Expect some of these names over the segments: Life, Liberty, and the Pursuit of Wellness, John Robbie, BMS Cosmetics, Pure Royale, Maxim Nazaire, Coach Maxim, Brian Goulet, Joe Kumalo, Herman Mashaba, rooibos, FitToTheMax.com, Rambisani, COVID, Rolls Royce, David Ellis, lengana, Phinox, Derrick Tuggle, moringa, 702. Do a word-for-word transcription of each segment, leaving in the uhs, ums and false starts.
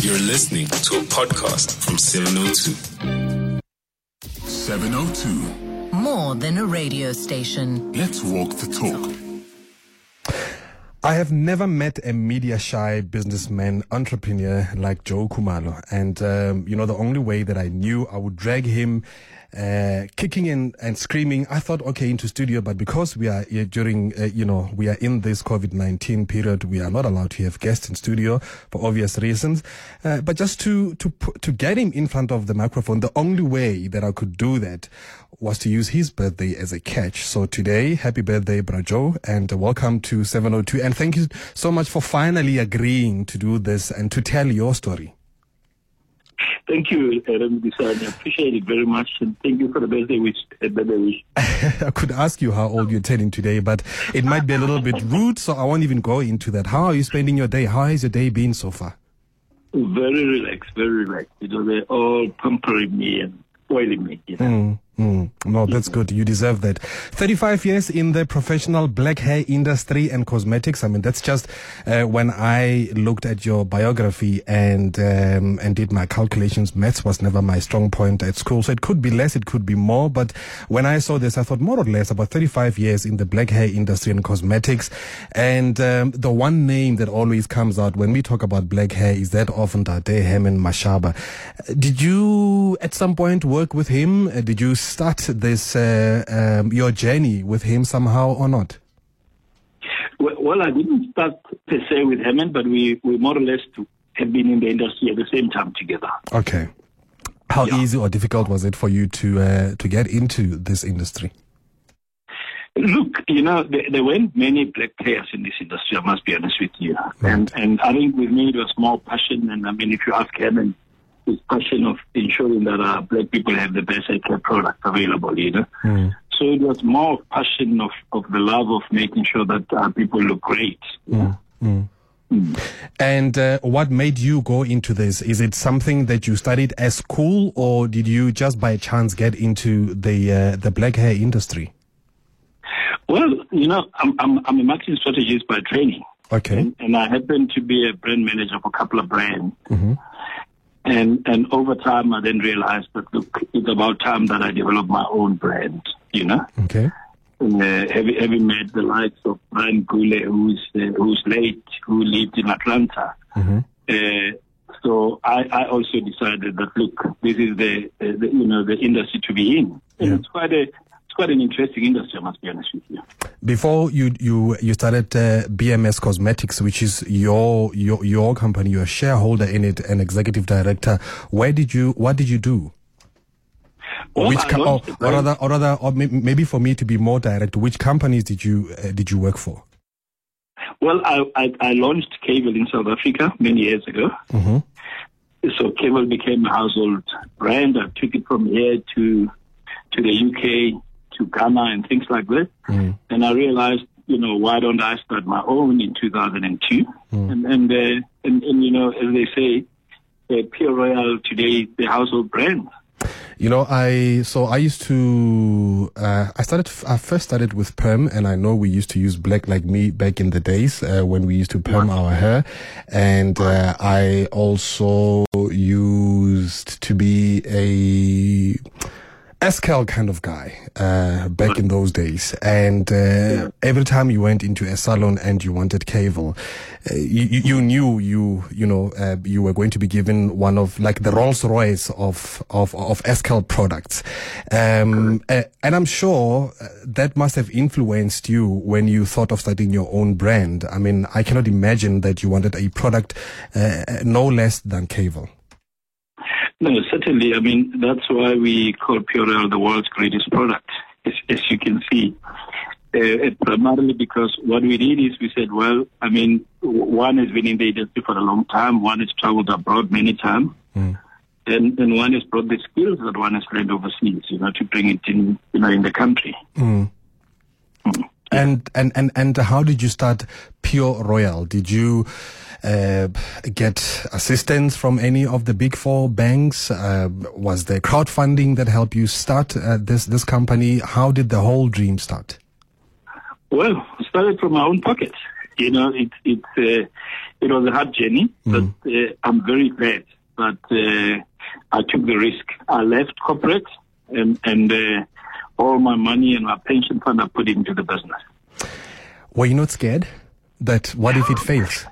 You're listening to a podcast from seven oh two. seven oh two. More than a radio station. Let's walk the talk. I have never met a media-shy businessman, entrepreneur like Joe Kumalo. And, um, you know, the only way that I knew I would drag him uh kicking in and screaming, I thought, okay, into studio, but because we are uh, during uh, you know we are in this covid nineteen period, we are not allowed to have guests in studio for obvious reasons, uh, but just to to to get him in front of the microphone, the only way that I could do that was to use his birthday as a catch. So today, happy birthday, Bra Joe, and welcome to seven oh two, and thank you so much for finally agreeing to do this and to tell your story. Thank you, Rambisani. I appreciate it very much, and thank you for the birthday wish. I could ask you how old you're turning today, but it might be a little bit rude, so I won't even go into that. How are you spending your day? How has your day been so far? Very relaxed, very relaxed. You know, they're all pampering me and spoiling me, you know. Mm. Mm, no, that's good. You deserve that. thirty-five years in the professional black hair industry and cosmetics. I mean, that's just uh, when I looked at your biography and um, and did my calculations. Maths was never my strong point at school, so it could be less, it could be more. But when I saw this, I thought more or less about thirty-five years in the black hair industry and cosmetics. And um, the one name that always comes out when we talk about black hair is that of Ntate Herman Mashaba. Did you at some point work with him? Did you start this uh, um, your journey with him somehow or not? Well, well, I didn't start per se with Herman, but we, we more or less have been in the industry at the same time together. Okay. How yeah. easy or difficult was it for you to uh, to get into this industry? Look, you know, there, there weren't many black players in this industry, I must be honest with you. Right. And, and I think with me it was more passion. And I mean, if you ask Herman, this passion of ensuring that uh, black people have the best haircare products available, you know. Mm. So it was more passion of, of the love of making sure that uh, people look great. Mm. Mm. Mm. And uh, what made you go into this? Is it something that you studied at school, or did you just by chance get into the uh, the black hair industry? Well, you know, I'm I'm, I'm a marketing strategist by training. Okay. And, and I happen to be a brand manager for a couple of brands. Mm-hmm. And and over time, I then realized that, look, it's about time that I developed my own brand, you know? Okay. And, uh, having, having met the likes of Brian Goulet, who's, uh, who's late, who lived in Atlanta. Mm-hmm. Uh, so I, I also decided that, look, this is the, uh, the, you know, the industry to be in. And yeah. it's quite a... quite an interesting industry, I must be honest with you. Before you you you started uh, B M S Cosmetics, which is your your your company, you're a shareholder in it, an executive director. Where did you what did you do? Well, which com- or, or rather, or rather, or maybe for me to be more direct, which companies did you uh, did you work for? Well, I I, I launched Cable in South Africa many years ago. Mm-hmm. So Cable became a household brand. I took it from here to to the U K, to Ghana and things like that. Mm. And I realized, you know, why don't I start my own in two thousand two? Mm. And, and, uh, and, and, you know, as they say, uh, Pure Royale today is the household brand. You know, I, so I used to, uh, I started, I first started with perm, and I know we used to use black like me back in the days, uh, when we used to perm our hair. And, uh, I also used to be a, S-Cal kind of guy uh back in those days, and uh, yeah. every time you went into a salon and you wanted Cable, uh, you, you knew you you know uh, you were going to be given one of like the Rolls Royce of of of S-Cal products, um uh, and I'm sure that must have influenced you when you thought of starting your own brand. I mean, I cannot imagine that you wanted a product uh, no less than Cable. No, certainly. I mean, that's why we call Pure Royale the world's greatest product, as, as you can see. Uh, primarily because what we did is we said, well, I mean, one has been in the industry for a long time, one has traveled abroad many times, mm. and, and one has brought the skills that one has learned overseas, you know, to bring it in, you know, in the country. Mm. Mm. And, and, and, and how did you start Pure Royale? Did you uh, get assistance from any of the big four banks? Uh, was there crowdfunding that helped you start uh, this, this company? How did the whole dream start? Well, I started from my own pocket. you know, it, it's uh, it was a hard journey, mm. but uh, I'm very glad that uh, I took the risk. I left corporate and, and uh, all my money and my pension fund I put into the business. Were you not scared that what if it fails?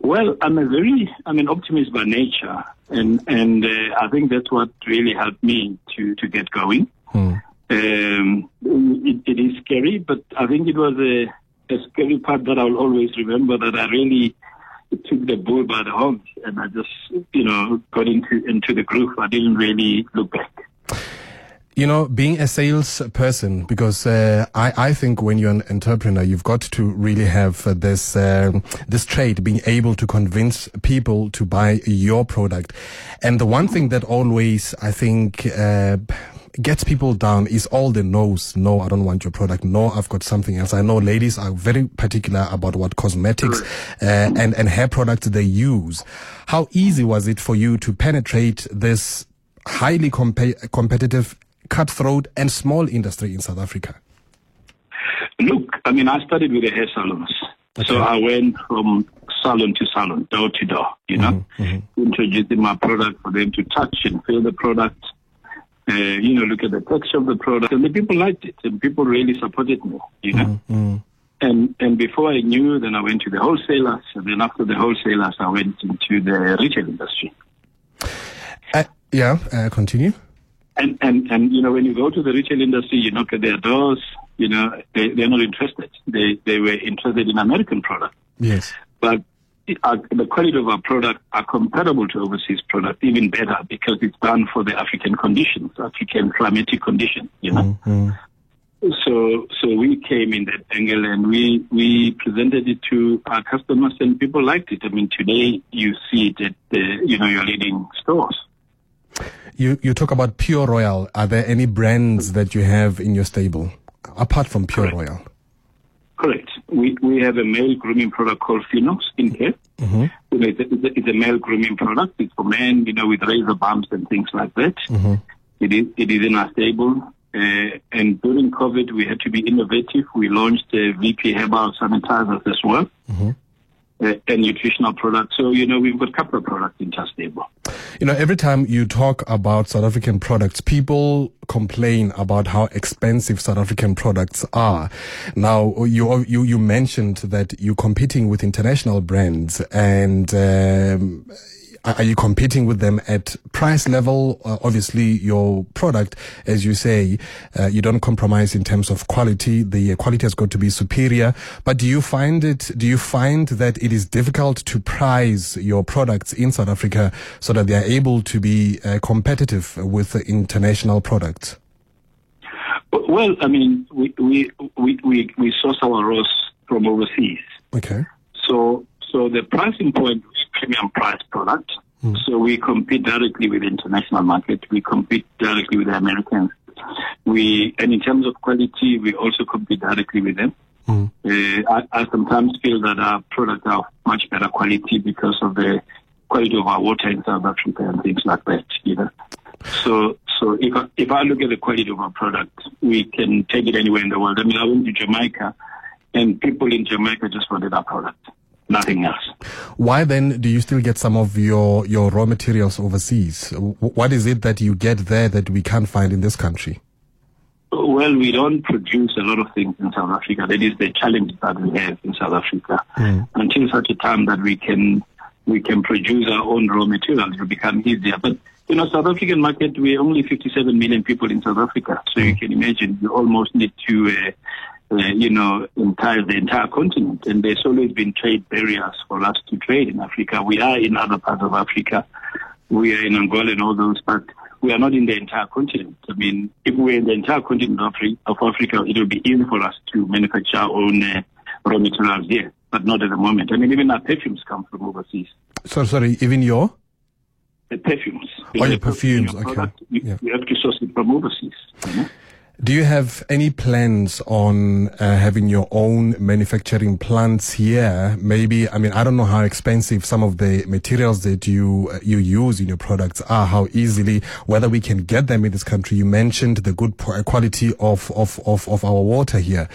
Well, I'm a very, I'm an optimist by nature, and and uh, I think that's what really helped me to, to get going. Mm. Um, it, it is scary, but I think it was a, a scary part that I'll always remember, that I really took the bull by the horns and I just, you know, got into into the groove. I didn't really look back. You know, being a sales person, because uh, I, I think when you're an entrepreneur, you've got to really have uh, this uh, this trait, being able to convince people to buy your product. And the one thing that always, I think, uh, gets people down is all the no's. No, I don't want your product. No, I've got something else. I know ladies are very particular about what cosmetics uh, and, and hair products they use. How easy was it for you to penetrate this highly compa- competitive cutthroat and small industry in South Africa? Look, I mean, I started with the hair salons. Okay. So I went from salon to salon, door to door, you know, mm-hmm. introducing my product for them to touch and feel the product, uh, you know, look at the texture of the product. And the people liked it, and people really supported me, you know. Mm-hmm. And and before I knew, then I went to the wholesalers, and then after the wholesalers, I went into the retail industry. Uh, yeah, uh, continue. And, and, and, you know, when you go to the retail industry, you knock at their doors, you know, they, they're not interested. They they were interested in American product. Yes. But our, the quality of our product are comparable to overseas product, even better, because it's done for the African conditions, African climatic conditions, you know. Mm-hmm. So so we came in that angle and we, we presented it to our customers and people liked it. I mean, today you see it at, the, you know, your leading stores. You you talk about Pure Royale. Are there any brands that you have in your stable apart from Pure Correct. Royale? Correct. We we have a male grooming product called Phinox skincare. Mm-hmm. It's, a, it's a male grooming product. It's for men, you know, with razor bumps and things like that. Mm-hmm. It is it is in our stable. Uh, and during COVID, we had to be innovative. We launched the V P Herbal sanitizers as well, mm-hmm. Uh, and nutritional products. So, you know, we've got a couple of products in our stable. You know, every time you talk about South African products, people complain about how expensive South African products are. Now, you you, you mentioned that you're competing with international brands, and um, are you competing with them at price level? Uh, obviously, your product, as you say, uh, you don't compromise in terms of quality. The quality has got to be superior. But do you find it? Do you find that it is difficult to price your products in South Africa so that they are able to be uh, competitive with international products? Well, I mean, we we we we, we source our raws from overseas. Okay. So so the pricing point. Premium price product. Mm. So we compete directly with the international market. We compete directly with the Americans. We, and in terms of quality, we also compete directly with them. Mm. Uh, I, I sometimes feel that our products are much better quality because of the quality of our water in South Africa and things like that, you know. So, so if I, if I look at the quality of our product, we can take it anywhere in the world. I mean, I went to Jamaica and people in Jamaica just wanted our product. Nothing else. Why then do you still get some of your, your raw materials overseas? What is it that you get there that we can't find in this country? Well, we don't produce a lot of things in South Africa. That is the challenge that we have in South Africa. Mm. Until such a time that we can we can produce our own raw materials, it will become easier. But, you know, South African market, we're only fifty-seven million people in South Africa. So mm. you can imagine we almost need to... Uh, Uh, you know, entire the entire continent, and there's always been trade barriers for us to trade in Africa. We are in other parts of Africa, we are in Angola and all those, but we are not in the entire continent. I mean, if we're in the entire continent of, of Africa, it will be easy for us to manufacture our own uh, raw materials here, but not at the moment. I mean, even our perfumes come from overseas. So, sorry, even your? The perfumes. Oh, your perfumes, okay. Product, you, yeah. you have to source it from overseas, you know? Do you have any plans on uh, having your own manufacturing plants here? Maybe, I mean, I don't know how expensive some of the materials that you uh, you use in your products are, how easily, whether we can get them in this country. You mentioned the good quality of of of, of our water here,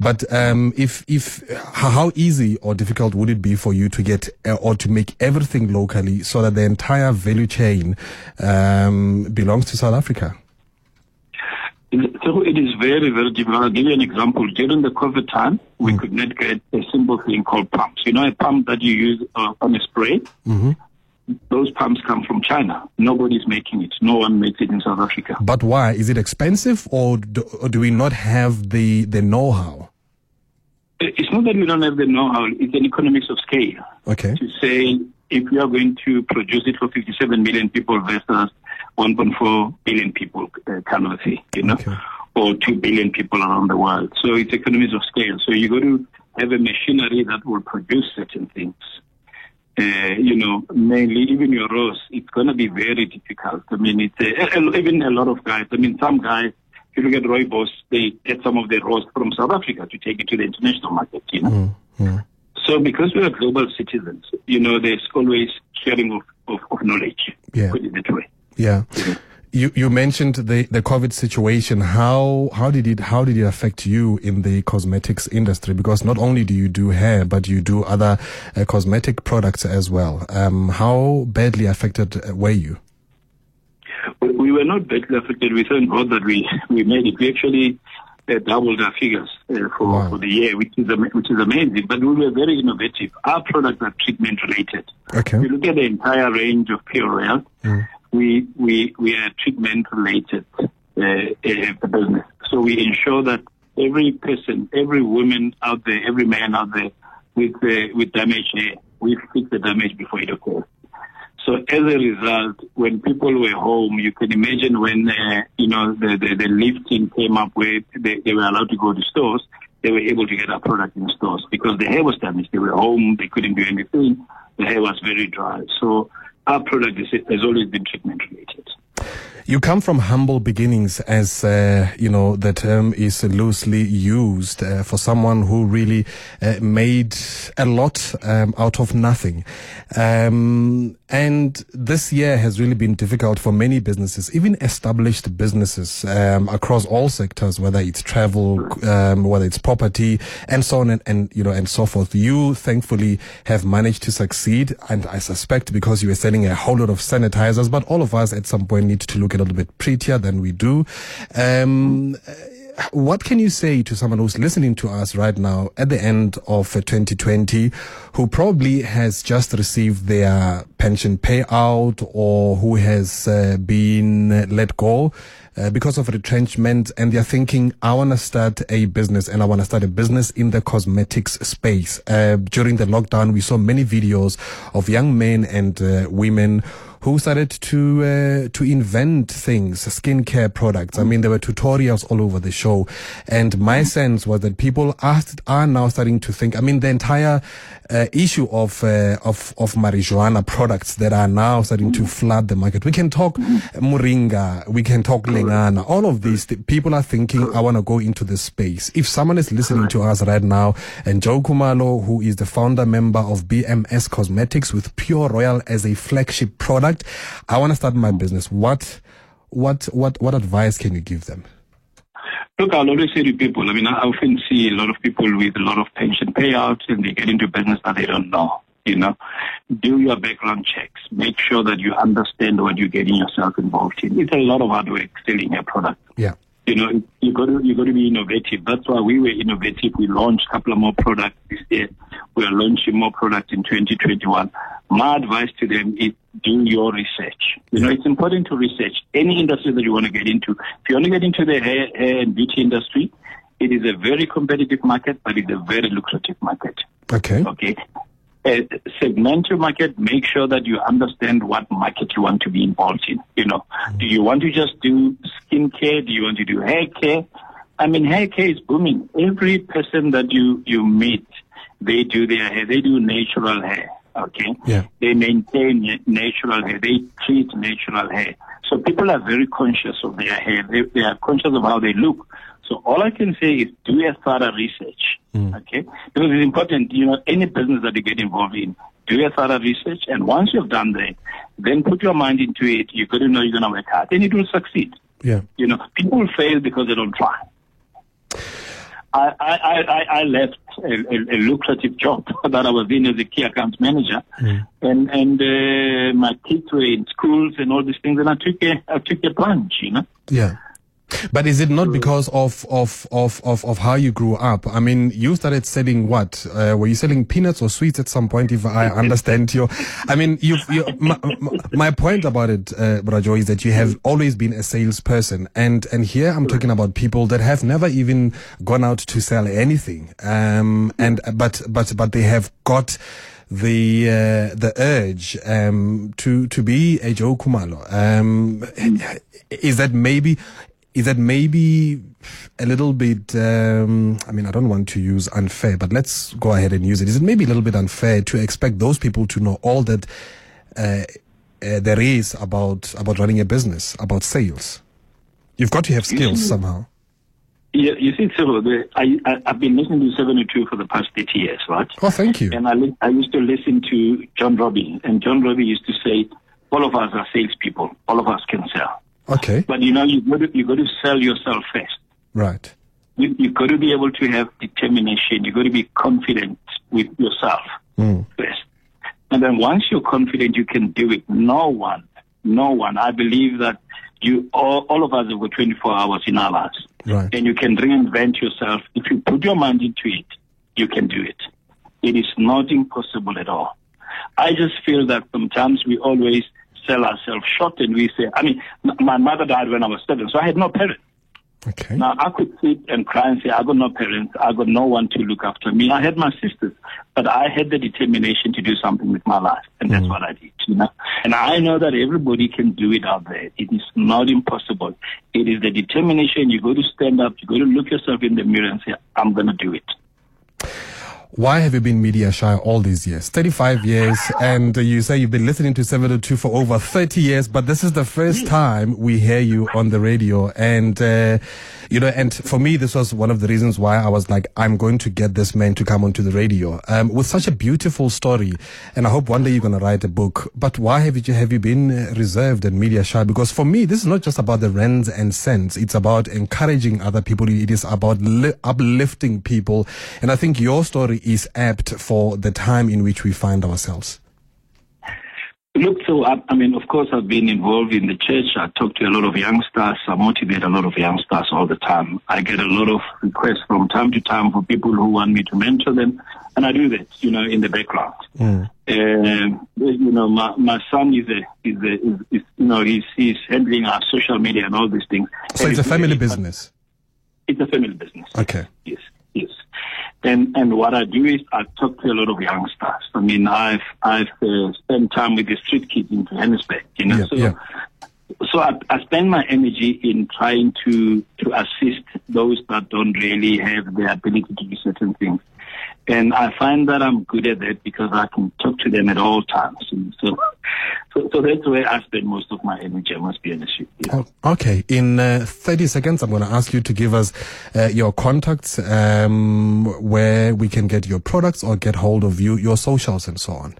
but um, if if how easy or difficult would it be for you to get uh, or to make everything locally so that the entire value chain um, belongs to South Africa? So it is very, very difficult. I'll give you an example. During the COVID time, we mm-hmm. could not get a simple thing called pumps. You know, a pump that you use uh, on a spray? Mm-hmm. Those pumps come from China. Nobody's making it. No one makes it in South Africa. But why? Is it expensive, or do, or do we not have the, the know-how? It's not that we don't have the know-how. It's an economics of scale. Okay. To say, if we are going to produce it for fifty-seven million people versus one point four billion people, uh, canopy, you know, okay. or two billion people around the world. So it's economies of scale. So you got to have a machinery that will produce certain things. Uh, you know, mainly even your rose, it's going to be very difficult. I mean, it's uh, even a lot of guys. I mean, some guys, if you look at rooibos, they get some of their rose from South Africa to take it to the international market, you know. Mm-hmm. So because we are global citizens, you know, there's always sharing of, of, of knowledge, yeah. put it that way. Yeah. yeah. You you mentioned the, the COVID situation. How how did it how did it affect you in the cosmetics industry? Because not only do you do hair, but you do other uh, cosmetic products as well. Um, how badly affected were you? We were not badly affected. We thank God that we, we made it. We actually uh, doubled our figures uh, for, wow. for the year, which is which is amazing. But we were very innovative. Our products are treatment related. Okay. If you look at the entire range of Pure Royale. Mm. We, we we are treatment-related uh, uh, business. So we ensure that every person, every woman out there, every man out there with uh, with damaged hair, we fix the damage before it occurs. So as a result, when people were home, you can imagine when, uh, you know, the, the, the lifting came up where they, they were allowed to go to stores, they were able to get our product in stores because the hair was damaged. They were home, they couldn't do anything. The hair was very dry. So our product is, has always been treatment-related. You come from humble beginnings, as uh, you know, the term is loosely used uh, for someone who really uh, made a lot um, out of nothing. Um, and this year has really been difficult for many businesses, even established businesses um, across all sectors, whether it's travel, um, whether it's property, and so on, and, and you know, and so forth. You thankfully have managed to succeed, and I suspect because you were selling a whole lot of sanitizers. But all of us at some point need to look a little bit prettier than we do. Um, what can you say to someone who's listening to us right now at the end of twenty twenty, who probably has just received their pension payout, or who has uh, been let go uh, because of retrenchment, and they're thinking, I want to start a business, and I want to start a business in the cosmetics space. Uh, during the lockdown, we saw many videos of young men and uh, women who started to uh, to invent things, skincare products. I mean, there were tutorials all over the show. And my sense was that people asked, are now starting to think, I mean, the entire uh, issue of, uh, of of marijuana products that are now starting to flood the market. We can talk moringa, we can talk lengana, all of these. Th- people are thinking, I want to go into this space. If someone is listening to us right now, and Joe Kumalo, who is the founder member of B M S Cosmetics with Pure Royale as a flagship product, I want to start my business. What, what, what, what advice can you give them? Look, I'll always say to people, I mean, I often see a lot of people with a lot of pension payouts, and they get into business that they don't know, you know. Do your background checks. Make sure that you understand what you're getting yourself involved in. It's a lot of hard work selling a product. Yeah. You know, you got to, you got to be innovative. That's why we were innovative. We launched a couple of more products this year. We are launching more products in twenty twenty-one. My advice to them is do your research. You know, it's important to research any industry that you want to get into. If you want to get into the hair, hair and beauty industry, it is a very competitive market, but it's a very lucrative market. Okay. Okay. Uh, segment your market, make sure that you understand what market you want to be involved in. You know, do you want to just do skincare? Do you want to do hair care? I mean, hair care is booming. Every person that you, you meet, they do their hair. They do natural hair, okay? Yeah. They maintain natural hair. They treat natural hair. So people are very conscious of their hair. They, they are conscious of how they look. So all I can say is do a thorough research, mm. okay? Because it's important, you know, any business that you get involved in, do a thorough research. And once you've done that, then put your mind into it. You've got to know you're going to work hard. And it will succeed. Yeah. You know, people fail because they don't try. I, I, I, I left a, a, a lucrative job that I was in as a key account manager, mm. and and uh, my kids were in schools and all these things, and I took a I took a plunge, you know. Yeah, but is it not because of of of of, of how you grew up? I mean, you started selling what? Uh, were you selling peanuts or sweets at some point? If I understand you, I mean, you. My, my point about it, uh, Brajo, is that you have always been a salesperson, and and here I'm talking about people that have never even gone out to sell anything, um, and but but but they have got the uh, the urge um, to to be a Joe Kumalo. Um, is that maybe? Is that maybe a little bit, um, I mean, I don't want to use unfair, but let's go ahead and use it. Is it maybe a little bit unfair to expect those people to know all that uh, uh, there is about about running a business, about sales? You've got to have skills you see, somehow. You, you see, so the, I, I, I've been listening to seven oh two for the past thirty years, right? Oh, thank you. And I, li- I used to listen to John Robbie, and John Robbie used to say, all of us are salespeople, all of us can sell. Okay. But you know, you've got to, you've got to sell yourself first. Right. You, you've got to be able to have determination. You've got to be confident with yourself mm. first. And then once you're confident, you can do it. No one, no one. I believe that you all, all of us have got twenty-four hours in our lives. Right. And you can reinvent yourself. If you put your mind into it, you can do it. It is not impossible at all. I just feel that sometimes we always sell ourselves short, and we say, I mean, my mother died when I was seven, so I had no parents. Okay. Now, I could sit and cry and say, I got no parents, I got no one to look after me. I had my sisters, but I had the determination to do something with my life, and that's mm. what I did, you know. And I know that everybody can do it out there. It is not impossible. It is the determination. You go to stand up, you go to look yourself in the mirror and say, I'm going to do it. Why have you been media shy all these years? thirty-five years, and you say you've been listening to seven oh two for over thirty years, but this is the first time we hear you on the radio. And, uh, you know, and for me, this was one of the reasons why I was like, I'm going to get this man to come onto the radio, um, with such a beautiful story. And I hope one day you're going to write a book. But why have you, have you been reserved and media shy? Because for me, this is not just about the rands and cents. It's about encouraging other people. It is about li- uplifting people. And I think your story is apt for the time in which we find ourselves. Look, so I, I mean, of course, I've been involved in the church. I talk to a lot of youngsters. I motivate a lot of youngsters all the time. I get a lot of requests from time to time for people who want me to mentor them, and I do that, you know, in the background. Mm. Uh, you know, my, my son is a, is a is, is, you know, he's, he's handling our social media and all these things. So and it's a family it's, business. It's a family business. Okay. Yes. Yes. And and what I do is I talk to a lot of youngsters. I mean, I've I've uh, spent time with the street kids in Johannesburg, you know. Yeah, so yeah. so I, I spend my energy in trying to, to assist those that don't really have the ability to do certain things. And I find that I'm good at that because I can talk to them at all times. And so, so so that's where I spend most of my energy, I must be honest with you. Oh, okay. In uh, thirty seconds, I'm going to ask you to give us uh, your contacts, um, where we can get your products or get hold of you, your socials and so on.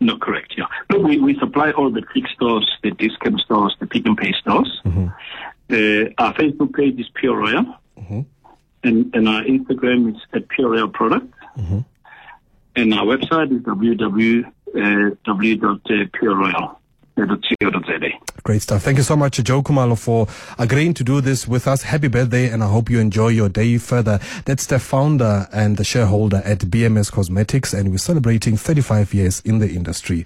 No, correct, yeah. Look, we, we supply all the click stores, the discount stores, the pick and pay stores. Mm-hmm. Uh, our Facebook page is Pure Royale. Mm-hmm. And, and our Instagram is at Pure Royale Product. Mm-hmm. And our website is w w w dot pure royale dot co dot z a. Great stuff. Thank you so much, Joe Kumalo, for agreeing to do this with us. Happy birthday, and I hope you enjoy your day further. That's the founder and the shareholder at B M S Cosmetics, and we're celebrating thirty-five years in the industry.